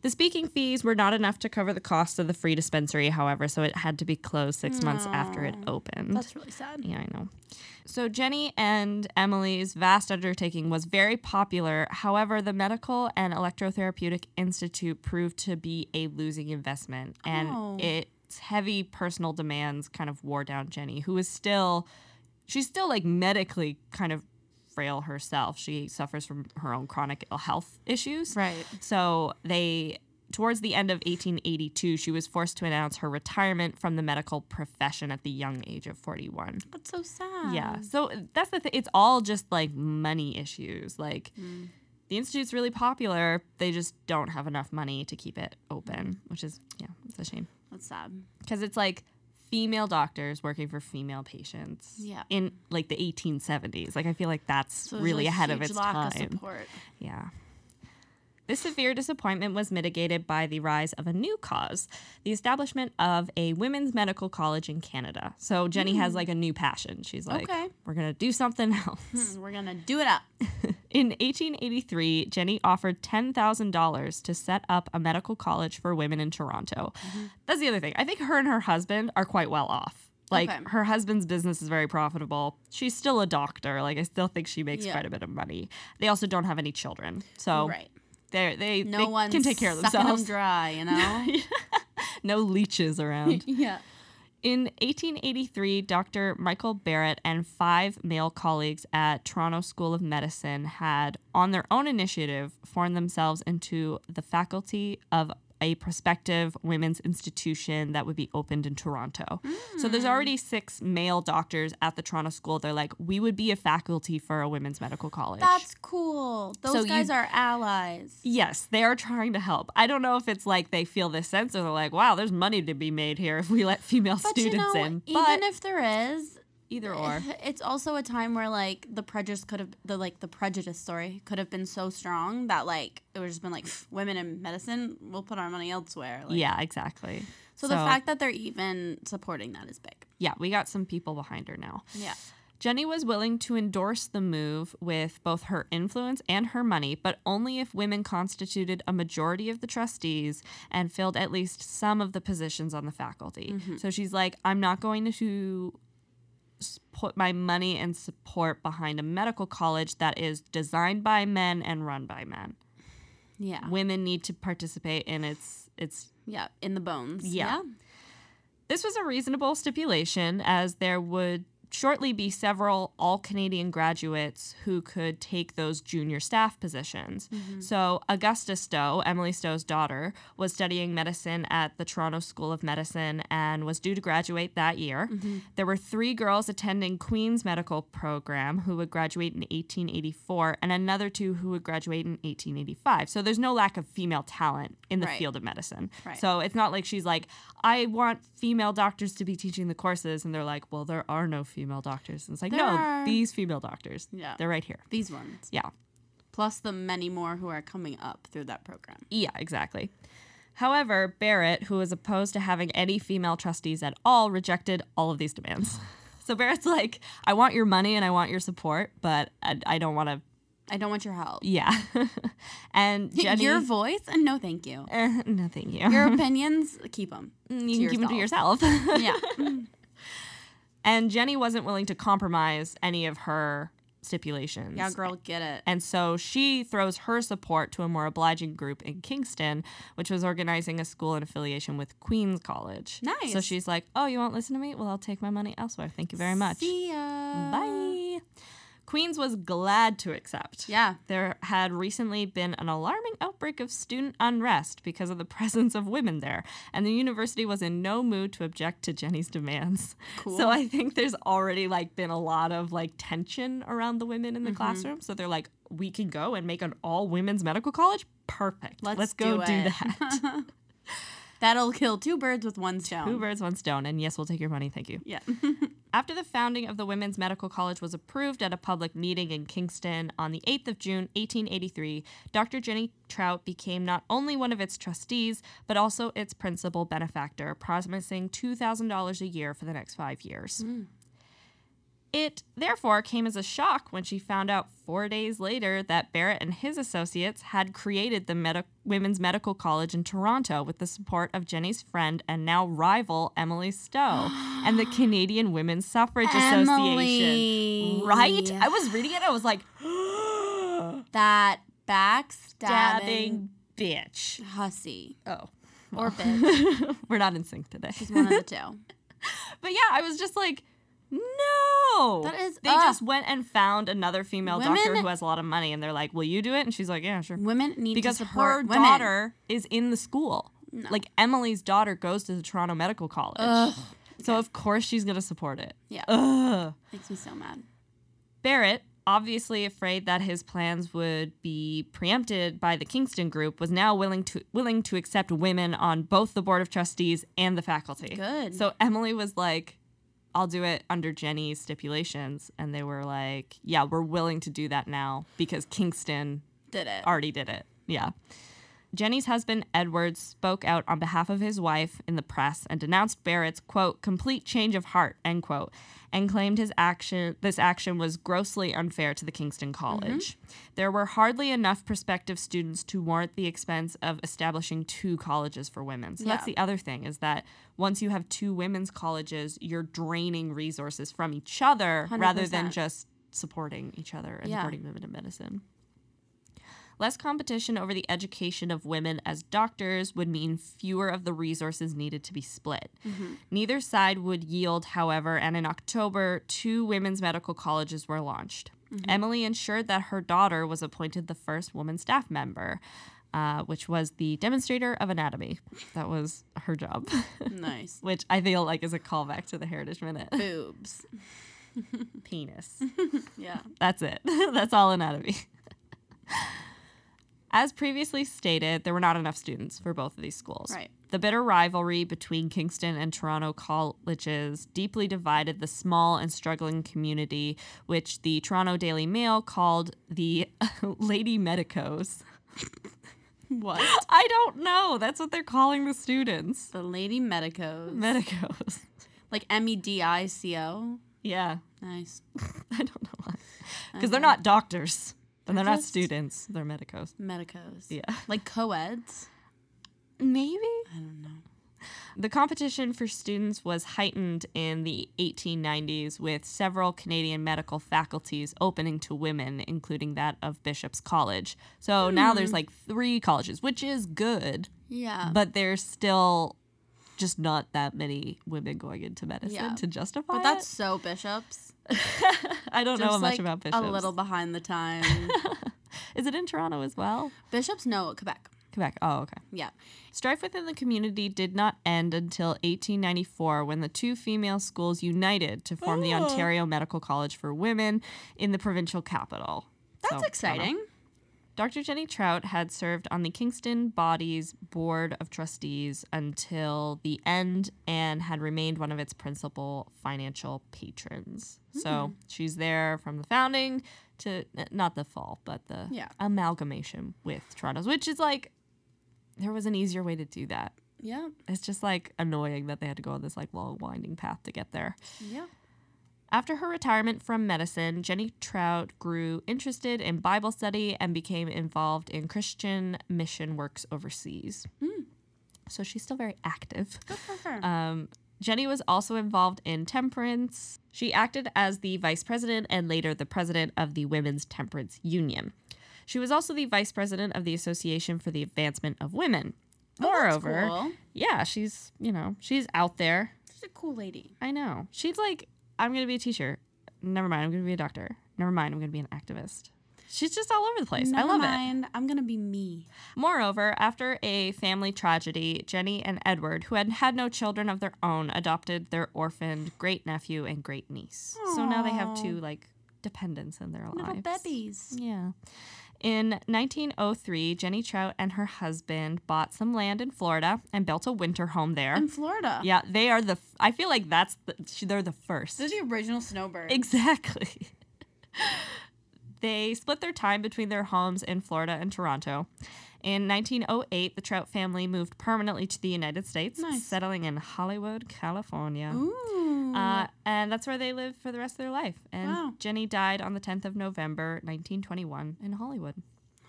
The speaking fees were not enough to cover the cost of the free dispensary, however, so it had to be closed 6 months after it opened. That's really sad. Yeah, I know. So Jennie and Emily's vast undertaking was very popular. However, the Medical and Electrotherapeutic Institute proved to be a losing investment, and its heavy personal demands kind of wore down Jennie, who is still, she's still, like, medically kind of frail herself. She suffers from her own chronic ill health issues. Right. So towards the end of 1882, she was forced to announce her retirement from the medical profession at the young age of 41. That's so sad. Yeah. So that's the thing. It's all just, like, money issues. Like, the institute's really popular. They just don't have enough money to keep it open, which is, yeah, it's a shame. That's sad. Because it's, like, female doctors working for female patients in like the 1870s. Like I feel like that's so really ahead of its time. Huge lack of support. Yeah. This severe disappointment was mitigated by the rise of a new cause, the establishment of a women's medical college in Canada. So Jennie has like a new passion. She's like, we're going to do something else. We're going to do it up. In 1883, Jennie offered $10,000 to set up a medical college for women in Toronto. That's the other thing. I think her and her husband are quite well off. Like, her husband's business is very profitable. She's still a doctor. Like, I still think she makes quite a bit of money. They also don't have any children. So... They can take care of themselves. No one's sucking them dry, you know? No leeches around. In 1883, Dr. Michael Barrett and five male colleagues at Toronto School of Medicine had, on their own initiative, formed themselves into the faculty of a prospective women's institution that would be opened in Toronto. So there's already six male doctors at the Toronto School. They're like, we would be a faculty for a women's medical college. That's cool. Those guys are allies. Yes, they are trying to help. I don't know if it's like they feel this sense or they're like, wow, there's money to be made here if we let female students in. But even if there is... Either or. It's also a time where like the prejudice could have been so strong that like it would just been like women in medicine, we'll put our money elsewhere. Like, yeah, exactly. So the fact that they're even supporting that is big. Yeah, we got some people behind her now. Yeah. Jennie was willing to endorse the move with both her influence and her money, but only if women constituted a majority of the trustees and filled at least some of the positions on the faculty. So she's like, I'm not going to put my money and support behind a medical college that is designed by men and run by men. Yeah. Women need to participate in its in the bones. Yeah. This was a reasonable stipulation, as there would shortly be several all-Canadian graduates who could take those junior staff positions. So Augusta Stowe, Emily Stowe's daughter, was studying medicine at the Toronto School of Medicine and was due to graduate that year. There were three girls attending Queens Medical Program who would graduate in 1884 and another two who would graduate in 1885. So there's no lack of female talent in the field of medicine. So it's not like she's like, I want female doctors to be teaching the courses, and they're like, well, there are no female doctors. And it's like, these female doctors. Yeah. They're right here. These ones. Yeah. Plus the many more who are coming up through that program. Yeah, exactly. However, Barrett, who was opposed to having any female trustees at all, rejected all of these demands. So Barrett's like, I want your money and I want your support, but I don't want to... I don't want your help. Yeah. And Jennie... Your voice? And no thank you. No thank you. Your opinions? Keep them. You can keep them to yourself. Yeah. And Jennie wasn't willing to compromise any of her stipulations. Yeah, girl, get it. And so she throws her support to a more obliging group in Kingston, which was organizing a school in affiliation with Queens College. Nice. So she's like, oh, you won't listen to me? Well, I'll take my money elsewhere. Thank you very much. See ya. Bye. Queens was glad to accept. Yeah. There had recently been an alarming outbreak of student unrest because of the presence of women there, and the university was in no mood to object to Jennie's demands. Cool. So I think there's already like been a lot of like tension around the women in the classroom. So they're like, we can go and make an all-women's medical college? Perfect. Let's go do that. That'll kill two birds with one stone. Two birds, one stone. And yes, we'll take your money. Thank you. Yeah. After the founding of the Women's Medical College was approved at a public meeting in Kingston on the 8th of June, 1883, Dr. Jennie Trout became not only one of its trustees, but also its principal benefactor, promising $2,000 a year for the next 5 years. It, therefore, came as a shock when she found out 4 days later that Barrett and his associates had created the Women's Medical College in Toronto with the support of Jennie's friend and now rival Emily Stowe and the Canadian Women's Suffrage Association. Right? I was reading it, I was like, that backstabbing bitch. Hussy. Oh. Well. Or bitch. We're not in sync today. She's one of the two. But yeah, I was just like... No, that is. They just went and found another female doctor who has a lot of money, and they're like, "Will you do it?" And she's like, "Yeah, sure." Women need to support women. Because her daughter is in the school. No. Like Emily's daughter goes to the Toronto Medical College, so of course she's gonna support it. Yeah, makes me so mad. Barrett, obviously afraid that his plans would be preempted by the Kingston group, was now willing to accept women on both the board of trustees and the faculty. Good. So Emily was like, I'll do it under Jennie's stipulations. And they were like, yeah, we're willing to do that now because Kingston already did it. Yeah. Jennie's husband, Edward, spoke out on behalf of his wife in the press and denounced Barrett's, quote, complete change of heart, end quote, and claimed this action was grossly unfair to the Kingston College. Mm-hmm. There were hardly enough prospective students to warrant the expense of establishing two colleges for women. So that's the other thing, is that once you have two women's colleges, you're draining resources from each other 100%. Rather than just supporting each other and supporting women in medicine. Less competition over the education of women as doctors would mean fewer of the resources needed to be split. Mm-hmm. Neither side would yield, however, and in October, two women's medical colleges were launched. Mm-hmm. Emily ensured that her daughter was appointed the first woman staff member, which was the demonstrator of anatomy. That was her job. Nice. Which I feel like is a callback to the Heritage Minute. Boobs. Penis. Yeah. That's it. That's all anatomy. As previously stated, there were not enough students for both of these schools. Right. The bitter rivalry between Kingston and Toronto colleges deeply divided the small and struggling community, which the Toronto Daily Mail called the Lady Medicos. What? I don't know. That's what they're calling the students. The Lady Medicos. Medicos. Like MEDICO? Yeah. Nice. I don't know why. Because they're not doctors. And they're not students. They're medicos. Medicos. Yeah. Like co-eds? Maybe? I don't know. The competition for students was heightened in the 1890s with several Canadian medical faculties opening to women, including that of Bishop's College. So now there's like three colleges, which is good. Yeah. But there's still just not that many women going into medicine to justify it. But that's so Bishop's. I don't know much about Bishop's. A little behind the time. Is it in Toronto as well? Bishop's? No, Quebec. Quebec. Oh, okay. Yeah. Strife within the community did not end until 1894 when the two female schools united to form the Ontario Medical College for Women in the provincial capital. That's exciting. Dr. Jennie Trout had served on the Kingston Body's Board of Trustees until the end and had remained one of its principal financial patrons. Mm. So she's there from the founding to, not the fall, but the amalgamation with Toronto's, which is like, there was an easier way to do that. Yeah. It's just like annoying that they had to go on this like long winding path to get there. Yeah. After her retirement from medicine, Jennie Trout grew interested in Bible study and became involved in Christian mission works overseas. Mm. So she's still very active. Good for her. Jennie was also involved in temperance. She acted as the vice president and later the president of the Women's Temperance Union. She was also the vice president of the Association for the Advancement of Women. Moreover, that's cool. Yeah, she's out there. She's a cool lady. I know. She's like, I'm going to be a teacher. Never mind. I'm going to be a doctor. Never mind. I'm going to be an activist. She's just all over the place. I love it. Never mind. I'm going to be me. Moreover, after a family tragedy, Jennie and Edward, who had had no children of their own, adopted their orphaned great-nephew and great-niece. Aww. So now they have two, like, dependents in their lives. Little babies. Yeah. In 1903, Jennie Trout and her husband bought some land in Florida and built a winter home there. In Florida? Yeah, they are I feel like they're the first. They're the original snowbirds. Exactly. They split their time between their homes in Florida and Toronto. In 1908, the Trout family moved permanently to the United States, settling in Hollywood, California. Ooh. And that's where they lived for the rest of their life. And Jennie died on the 10th of November, 1921 in Hollywood.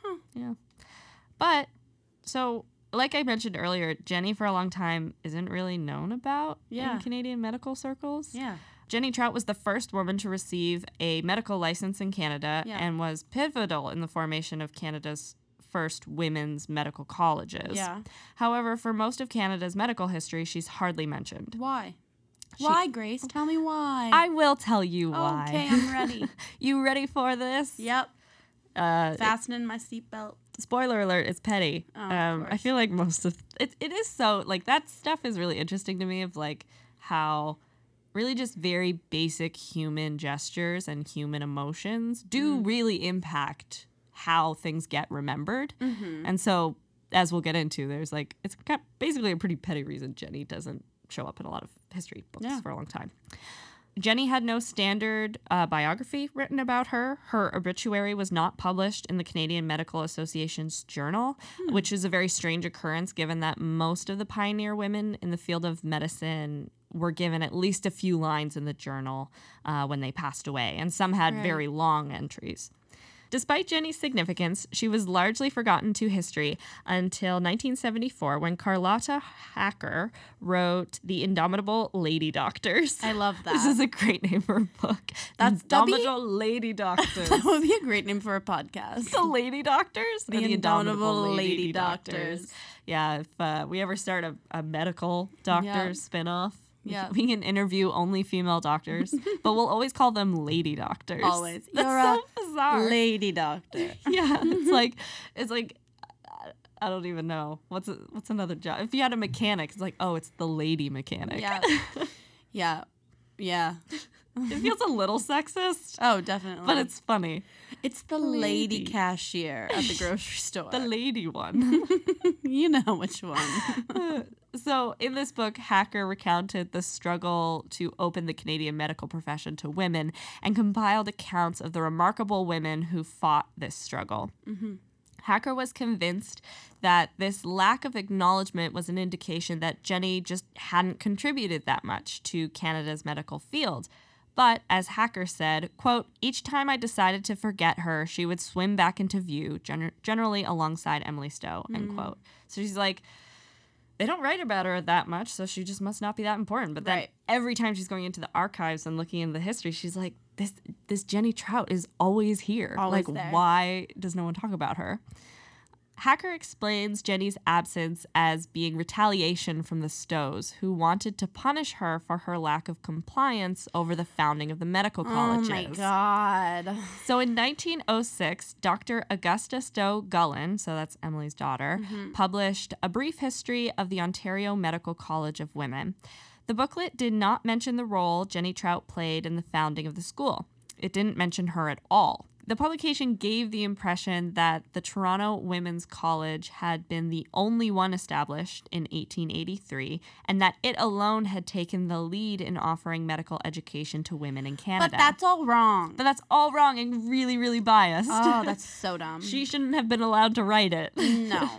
Huh. Yeah. But, so, like I mentioned earlier, Jennie for a long time isn't really known about in Canadian medical circles. Yeah. Jennie Trout was the first woman to receive a medical license in Canada and was pivotal in the formation of Canada's first women's medical colleges. Yeah. However, for most of Canada's medical history, she's hardly mentioned. Why? Why, Grace? Tell me why. I will tell you why. Okay, I'm ready. You ready for this? Yep. Fastening my seatbelt. Spoiler alert, it's petty. Oh, I feel like most of it is so, like, that stuff is really interesting to me of, like, how really just very basic human gestures and human emotions do really impact how things get remembered. Mm-hmm. And so, as we'll get into, there's like, it's basically a pretty petty reason Jennie doesn't show up in a lot of history books for a long time. Jennie had no standard biography written about her. Her obituary was not published in the Canadian Medical Association's journal, which is a very strange occurrence given that most of the pioneer women in the field of medicine were given at least a few lines in the journal when they passed away, and some had very long entries. Despite Jennie's significance, she was largely forgotten to history until 1974 when Carlotta Hacker wrote The Indomitable Lady Doctors. I love that. This is a great name for a book. That's Indomitable Lady Doctors. That would be a great name for a podcast. The Lady Doctors? The Indomitable Lady Doctors. Yeah, if we ever start a medical doctor spinoff. Yeah. We can interview only female doctors, but we'll always call them lady doctors. Always. That's so bizarre. Lady doctor. Yeah. It's like I don't even know. What's another job? If you had a mechanic, it's like, oh, it's the lady mechanic. Yeah. Yeah. Yeah. It feels a little sexist. Oh, definitely. But it's funny. It's the lady cashier at the grocery store. The lady one. You know which one. So in this book, Hacker recounted the struggle to open the Canadian medical profession to women and compiled accounts of the remarkable women who fought this struggle. Mm-hmm. Hacker was convinced that this lack of acknowledgement was an indication that Jennie just hadn't contributed that much to Canada's medical field. But as Hacker said, quote, each time I decided to forget her, she would swim back into view, generally alongside Emily Stowe, end quote. So she's like, they don't write about her that much, so she just must not be that important. But then every time she's going into the archives and looking into the history, she's like, this Jennie Trout is always here. Always like, there. Why does no one talk about her? Hacker explains Jennie's absence as being retaliation from the Stowes, who wanted to punish her for her lack of compliance over the founding of the medical colleges. Oh, my God. So in 1906, Dr. Augusta Stowe Gullen, so that's Emily's daughter, published A Brief History of the Ontario Medical College of Women. The booklet did not mention the role Jennie Trout played in the founding of the school. It didn't mention her at all. The publication gave the impression that the Toronto Women's College had been the only one established in 1883 and that it alone had taken the lead in offering medical education to women in Canada. But that's all wrong. And really, really biased. Oh, that's so dumb. She shouldn't have been allowed to write it. No.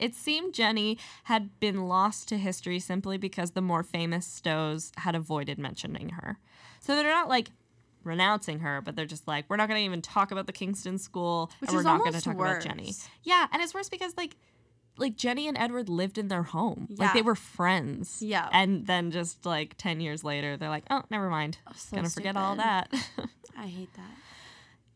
It seemed Jennie had been lost to history simply because the more famous Stowes had avoided mentioning her. So they're not like renouncing her, but they're just like, we're not going to even talk about the Kingston school, and we're not going to talk about Jennie. Yeah, and it's worse because like Jennie and Edward lived in their home. Yeah. Like they were friends. Yeah. And then just like 10 years later, they're like, oh, never mind. Oh, so gonna forget all that. I hate that.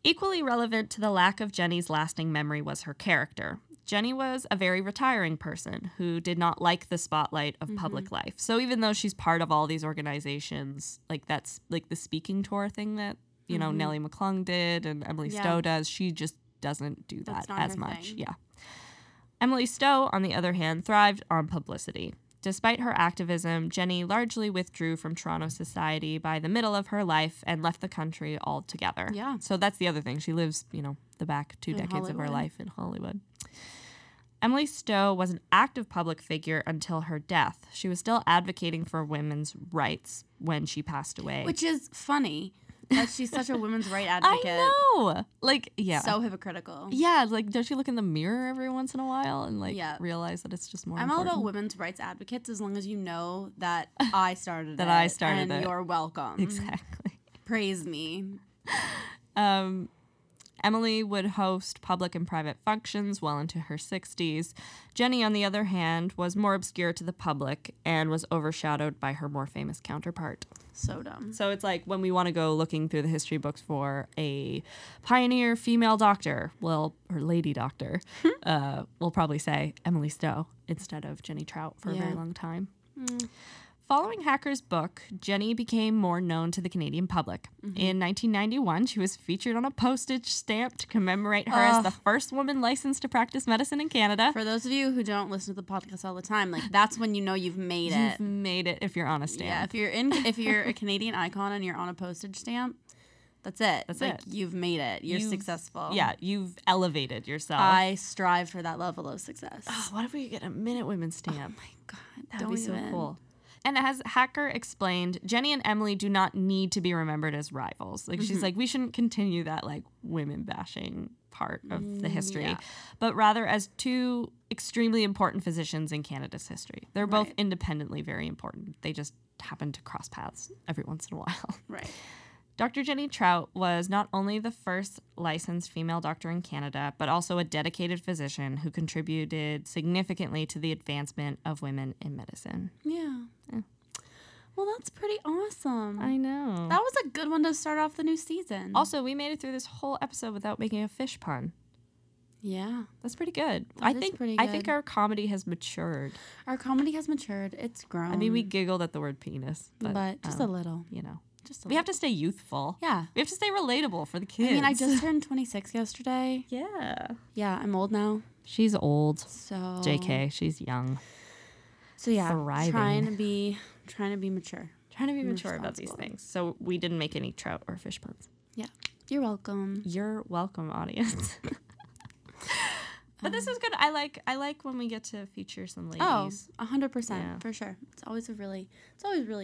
Equally relevant to the lack of Jennie's lasting memory was her character. Jennie was a very retiring person who did not like the spotlight of public life. So even though she's part of all these organizations, like that's like the speaking tour thing that, you know, Nellie McClung did and Emily Stowe does, she just doesn't do that as much. Thing. Yeah. Emily Stowe, on the other hand, thrived on publicity. Despite her activism, Jennie largely withdrew from Toronto society by the middle of her life and left the country altogether. Yeah. So that's the other thing. She lives, you know, the back two decades of her life in Hollywood. Emily Stowe was an active public figure until her death. She was still advocating for women's rights when she passed away. Which is funny that she's such a women's rights advocate. I know. Like, yeah. So hypocritical. Yeah, like, don't you look in the mirror every once in a while and, like, realize that it's just more important? I'm all about women's rights advocates as long as you know that I started that it. That I started and it. And you're welcome. Exactly. Praise me. Emily would host public and private functions well into her 60s. Jennie, on the other hand, was more obscure to the public and was overshadowed by her more famous counterpart. So dumb. So it's like when we want to go looking through the history books for a pioneer female doctor, well, or lady doctor, we'll probably say Emily Stowe instead of Jennie Trout for a very long time. Following Hacker's book, Jennie became more known to the Canadian public. Mm-hmm. In 1991, she was featured on a postage stamp to commemorate her as the first woman licensed to practice medicine in Canada. For those of you who don't listen to the podcast all the time, like that's when you know you've made it. You've made it if you're on a stamp. Yeah, if you're a Canadian icon and you're on a postage stamp, that's it. That's like, it. You've made it. You're successful. Yeah, you've elevated yourself. I strive for that level of success. Oh, what if we could get a Minute Women stamp? Oh my God, that would be so cool. And as Hacker explained, Jennie and Emily do not need to be remembered as rivals. Like, she's like, we shouldn't continue that, like, women bashing part of the history, but rather as two extremely important physicians in Canada's history. They're both independently very important. They just happen to cross paths every once in a while. Right. Dr. Jennie Trout was not only the first licensed female doctor in Canada, but also a dedicated physician who contributed significantly to the advancement of women in medicine. Yeah. Well, that's pretty awesome. I know. That was a good one to start off the new season. Also, we made it through this whole episode without making a fish pun. Yeah. That's pretty good. I think our comedy has matured. It's grown. I mean, we giggled at the word penis. But just a little. You know. We have to stay youthful. Yeah. We have to stay relatable for the kids. I mean, I just turned 26 yesterday. Yeah. Yeah, I'm old now. She's old. So. JK, she's young. So yeah, thriving. Trying to be mature. Trying to be mature about these things. So we didn't make any trout or fish puns. Yeah. You're welcome. You're welcome, audience. But this is good. I like when we get to feature some ladies. Oh, 100%, for sure. It's always really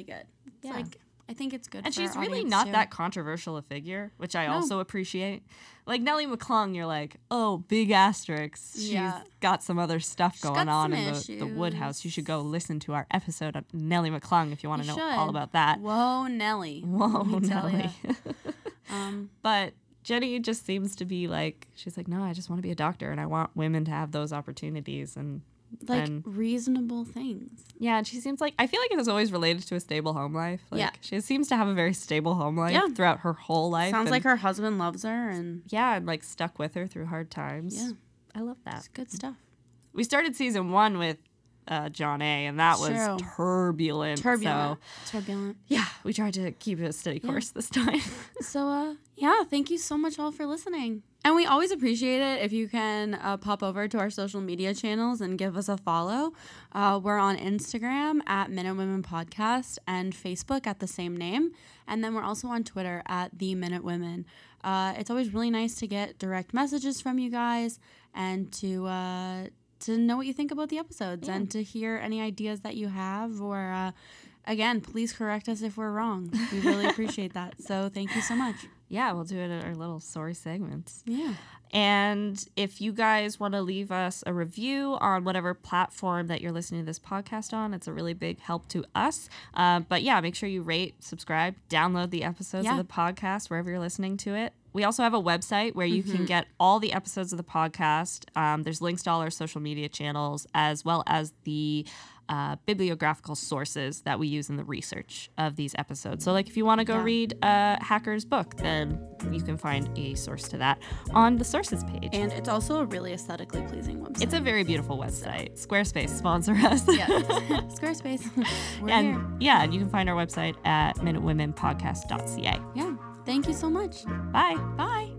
good. It's I think it's good. And for she's really not that controversial a figure, which I also appreciate. Like Nellie McClung, you're like, oh, big asterisks. Yeah. She's got some other stuff going on in the Woodhouse. You should go listen to our episode on Nellie McClung if you want to know all about that. Whoa, Nellie. Nellie. But Jennie just seems to be like, she's like, no, I just want to be a doctor and I want women to have those opportunities and reasonable things. Yeah, and she seems like, I feel like it was always related to a stable home life. Like, she seems to have a very stable home life throughout her whole life. Sounds like her husband loves her. And like stuck with her through hard times. Yeah. I love that. It's good stuff. We started season 1 with John A, and that was turbulent. Turbulent. Yeah, we tried to keep a steady course this time. So, thank you so much all for listening. And we always appreciate it if you can pop over to our social media channels and give us a follow. We're on Instagram at Minute Women Podcast and Facebook at the same name. And then we're also on Twitter at The Minute Women. It's always really nice to get direct messages from you guys and to know what you think about the episodes and to hear any ideas that you have or... Again, please correct us if we're wrong. We really appreciate that. So thank you so much. Yeah, we'll do it in our little sorry segments. Yeah. And if you guys want to leave us a review on whatever platform that you're listening to this podcast on, it's a really big help to us. But yeah, make sure you rate, subscribe, download the episodes of the podcast wherever you're listening to it. We also have a website where you can get all the episodes of the podcast. There's links to all our social media channels as well as the... bibliographical sources that we use in the research of these episodes. So like if you want to go read Hacker's book, then you can find a source to that on the sources page. And it's also a really aesthetically pleasing website. It's a very beautiful website. Squarespace, sponsor us. Yeah. Squarespace. And you can find our website at minutewomenpodcast.ca. Yeah. Thank you so much. Bye. Bye.